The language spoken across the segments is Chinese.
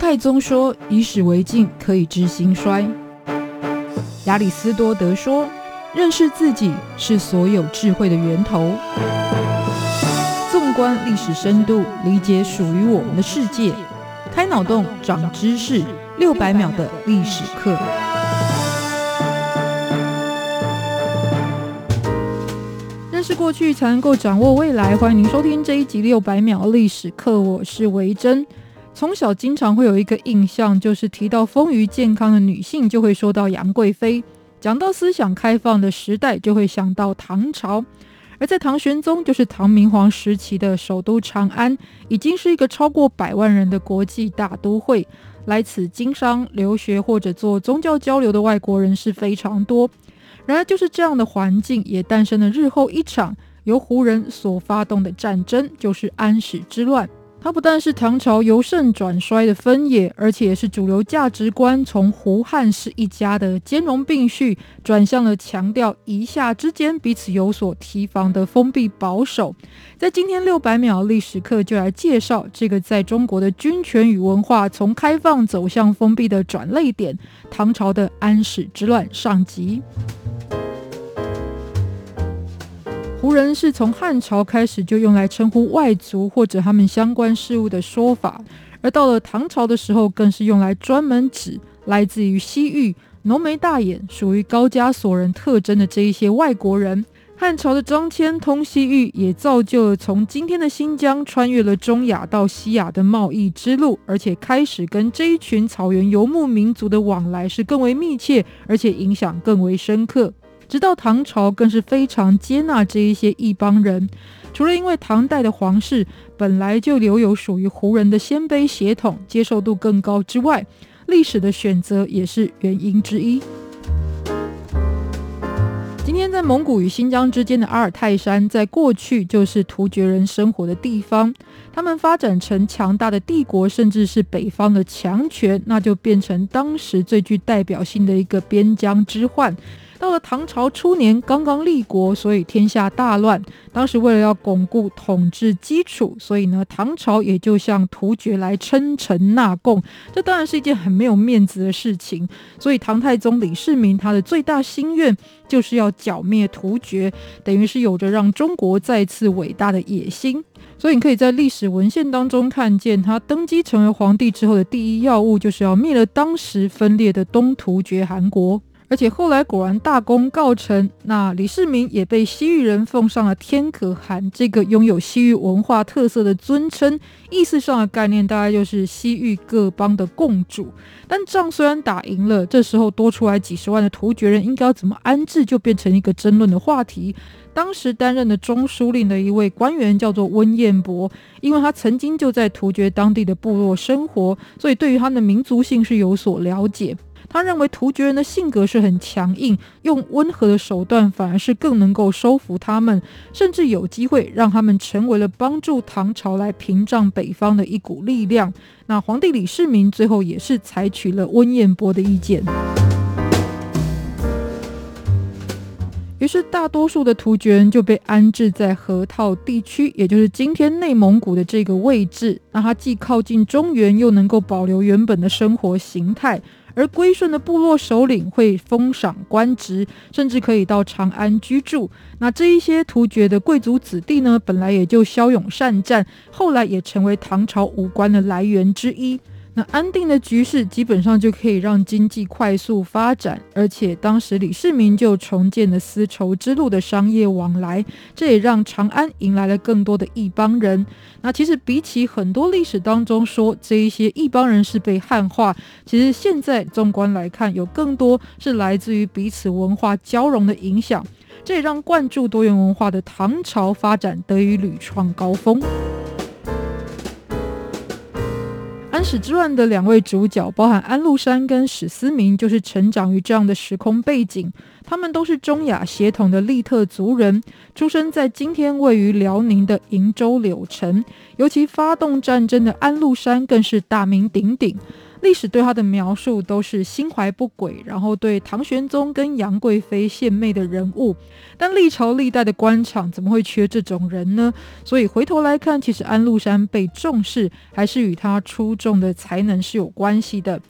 唐太宗说以史为镜可以知兴衰，亚里斯多德说认识自己是所有智慧的源头。纵观历史深度，理解属于我们的世界，开脑洞长知识，600秒的历史课。认识过去才能够掌握未来，欢迎您收听这一集600秒历史课，我是维珍。从小经常会有一个印象，就是提到丰腴健康的女性就会说到杨贵妃，讲到思想开放的时代就会想到唐朝。而在唐玄宗，就是唐明皇时期的首都长安，已经是一个超过100万人的国际大都会，来此经商、留学或者做宗教交流的外国人是非常多。然而就是这样的环境，也诞生了日后一场由胡人所发动的战争，就是安史之乱。它不但是唐朝由盛转衰的分野，而且也是主流价值观从胡汉氏一家的兼容并蓄，转向了强调夷夏之间彼此有所提防的封闭保守。在今天600秒历史课，就来介绍这个在中国的军权与文化从开放走向封闭的转捩点——唐朝的安史之乱上集。胡人是从汉朝开始就用来称呼外族或者他们相关事物的说法，而到了唐朝的时候，更是用来专门指来自于西域、浓眉大眼、属于高加索人特征的这一些外国人。汉朝的张骞通西域，也造就了从今天的新疆穿越了中亚到西亚的贸易之路，而且开始跟这一群草原游牧民族的往来是更为密切，而且影响更为深刻。直到唐朝更是非常接纳这一些异邦人，除了因为唐代的皇室本来就留有属于胡人的鲜卑血统，接受度更高之外，历史的选择也是原因之一。今天在蒙古与新疆之间的阿尔泰山，在过去就是突厥人生活的地方，他们发展成强大的帝国，甚至是北方的强权，那就变成当时最具代表性的一个边疆之患。到了唐朝初年，刚刚立国，所以天下大乱。当时为了要巩固统治基础，所以呢，唐朝也就向突厥来称臣纳贡，这当然是一件很没有面子的事情。所以唐太宗李世民他的最大心愿就是要剿灭突厥，等于是有着让中国再次伟大的野心。所以你可以在历史文献当中看见，他登基成为皇帝之后的第一要务，就是要灭了当时分裂的东突厥汗国。而且后来果然大功告成，那李世民也被西域人奉上了天可汗这个拥有西域文化特色的尊称，意思上的概念大概就是西域各邦的共主。但仗虽然打赢了，这时候多出来几十万的突厥人应该要怎么安置，就变成一个争论的话题。当时担任的中书令的一位官员叫做温彦博，因为他曾经就在突厥当地的部落生活，所以对于他的民族性是有所了解。他认为突厥人的性格是很强硬，用温和的手段反而是更能够收服他们，甚至有机会让他们成为了帮助唐朝来屏障北方的一股力量。那皇帝李世民最后也是采取了温彦博的意见，于是大多数的突厥人就被安置在河套地区，也就是今天内蒙古的这个位置。那它既靠近中原，又能够保留原本的生活形态。而归顺的部落首领会封赏官职，甚至可以到长安居住。那这一些突厥的贵族子弟呢，本来也就骁勇善战，后来也成为唐朝武官的来源之一。那安定的局势基本上就可以让经济快速发展，而且当时李世民就重建了丝绸之路的商业往来，这也让长安迎来了更多的异邦人。那其实比起很多历史当中说这一些异邦人是被汉化，其实现在纵观来看，有更多是来自于彼此文化交融的影响，这也让灌注多元文化的唐朝发展得以屡创高峰。安史之乱的两位主角，包含安禄山跟史思明，就是成长于这样的时空背景。他们都是中亚血统的粟特族人，出生在今天位于辽宁的颍州柳城。尤其发动战争的安禄山更是大名鼎鼎。历史对他的描述都是心怀不轨，然后对唐玄宗跟杨贵妃献媚的人物，但历朝历代的官场怎么会缺这种人呢？所以回头来看，其实安禄山被重视还是与他出众的才能是有关系的。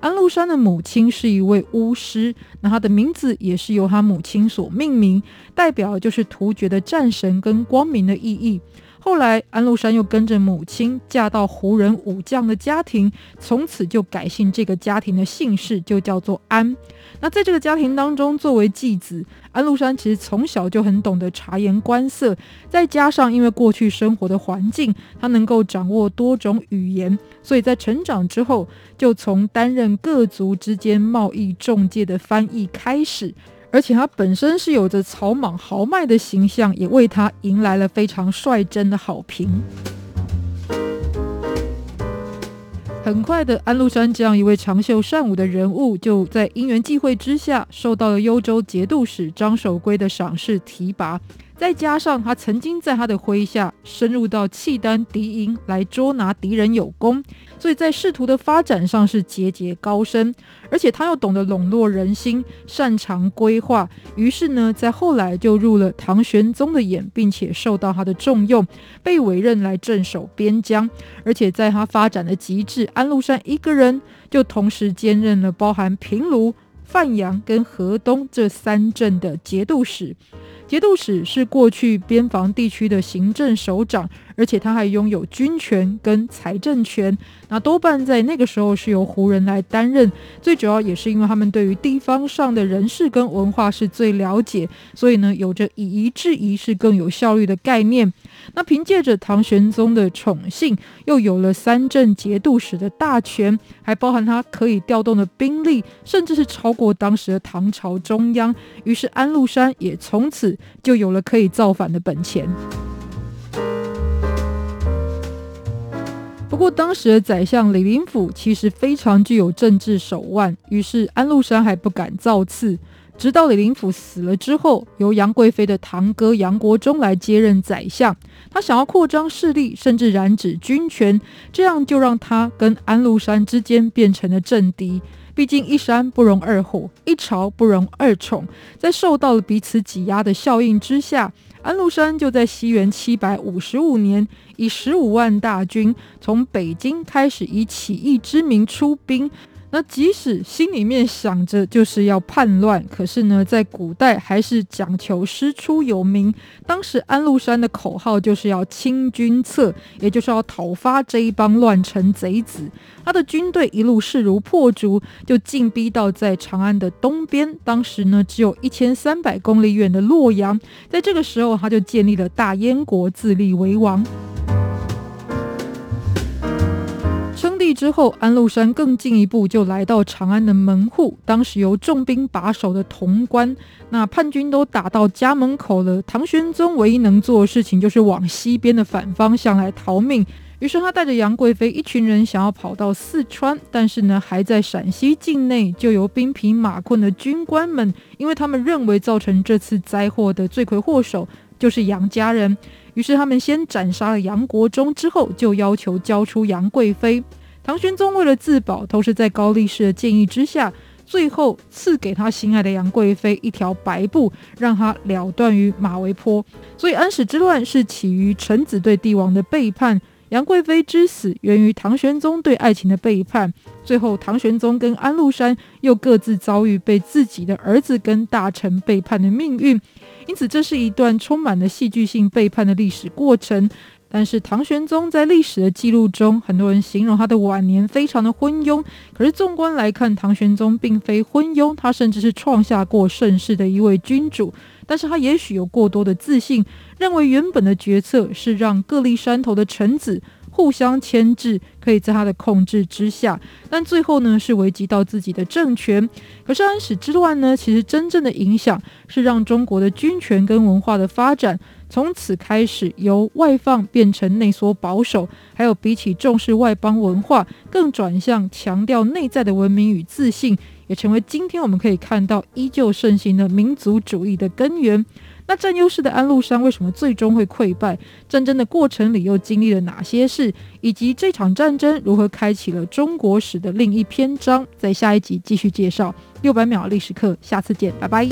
安禄山的母亲是一位巫师，那他的名字也是由他母亲所命名，代表就是突厥的战神跟光明的意义。后来安禄山又跟着母亲嫁到胡人武将的家庭，从此就改姓这个家庭的姓氏，就叫做安。那在这个家庭当中，作为继子，安禄山其实从小就很懂得察言观色，再加上因为过去生活的环境，他能够掌握多种语言，所以在成长之后，就从担任各族之间贸易中介的翻译开始。而且他本身是有着草莽豪迈的形象，也为他迎来了非常率真的好评。很快的，安禄山这样一位长袖善舞的人物，就在因缘际会之下，受到了幽州节度使张守珪的赏识提拔。再加上他曾经在他的麾下深入到契丹敌营来捉拿敌人有功，所以在仕途的发展上是节节高升，而且他又懂得笼络人心，擅长规划，于是呢，在后来就入了唐玄宗的眼，并且受到他的重用，被委任来镇守边疆。而且在他发展的极致，安禄山一个人就同时兼任了包含平卢、范阳跟河东这三镇的节度使。节度使是过去边防地区的行政首长，而且他还拥有军权跟财政权，那多半在那个时候是由胡人来担任，最主要也是因为他们对于地方上的人事跟文化是最了解，所以呢，有着以夷制夷是更有效率的概念。那凭借着唐玄宗的宠幸，又有了三镇节度使的大权，还包含他可以调动的兵力，甚至是超过当时的唐朝中央，于是安禄山也从此就有了可以造反的本钱。不过当时的宰相李林甫其实非常具有政治手腕，于是安禄山还不敢造次。直到李林甫死了之后，由杨贵妃的堂哥杨国忠来接任宰相，他想要扩张势力，甚至染指军权，这样就让他跟安禄山之间变成了政敌。毕竟一山不容二虎，一朝不容二宠，在受到了彼此挤压的效应之下，安禄山就在西元755年以15万大军从北京开始以起义之名出兵。那即使心里面想着就是要叛乱，可是呢，在古代还是讲求师出有名。当时安禄山的口号就是要清君侧，也就是要讨伐这一帮乱臣贼子。他的军队一路势如破竹，就进逼到在长安的东边，当时呢只有1300公里远的洛阳。在这个时候，他就建立了大燕国，自立为王。称帝之后，安禄山更进一步就来到长安的门户，当时由重兵把守的潼关，那叛军都打到家门口了，唐玄宗唯一能做的事情就是往西边的反方向来逃命。于是他带着杨贵妃一群人想要跑到四川，但是呢，还在陕西境内就由兵疲马困的军官们，因为他们认为造成这次灾祸的罪魁祸首就是杨家人，于是他们先斩杀了杨国忠，之后就要求交出杨贵妃。唐玄宗为了自保，都是在高力士的建议之下，最后赐给他心爱的杨贵妃一条白布，让他了断于马嵬坡。所以安史之乱是起于臣子对帝王的背叛，杨贵妃之死源于唐玄宗对爱情的背叛，最后唐玄宗跟安禄山又各自遭遇被自己的儿子跟大臣背叛的命运。因此这是一段充满了戏剧性背叛的历史过程。但是唐玄宗在历史的记录中，很多人形容他的晚年非常的昏庸，可是纵观来看，唐玄宗并非昏庸，他甚至是创下过盛世的一位君主，但是他也许有过多的自信，认为原本的决策是让各立山头的臣子互相牵制，可以在他的控制之下，但最后呢是危及到自己的政权。可是安史之乱呢，其实真正的影响是让中国的军权跟文化的发展从此开始由外放变成内缩保守，还有比起重视外邦文化，更转向强调内在的文明与自信，也成为今天我们可以看到依旧盛行的民族主义的根源。那占优势的安禄山为什么最终会溃败？战争的过程里又经历了哪些事？以及这场战争如何开启了中国史的另一篇章？在下一集继续介绍。600秒历史课，下次见，拜拜。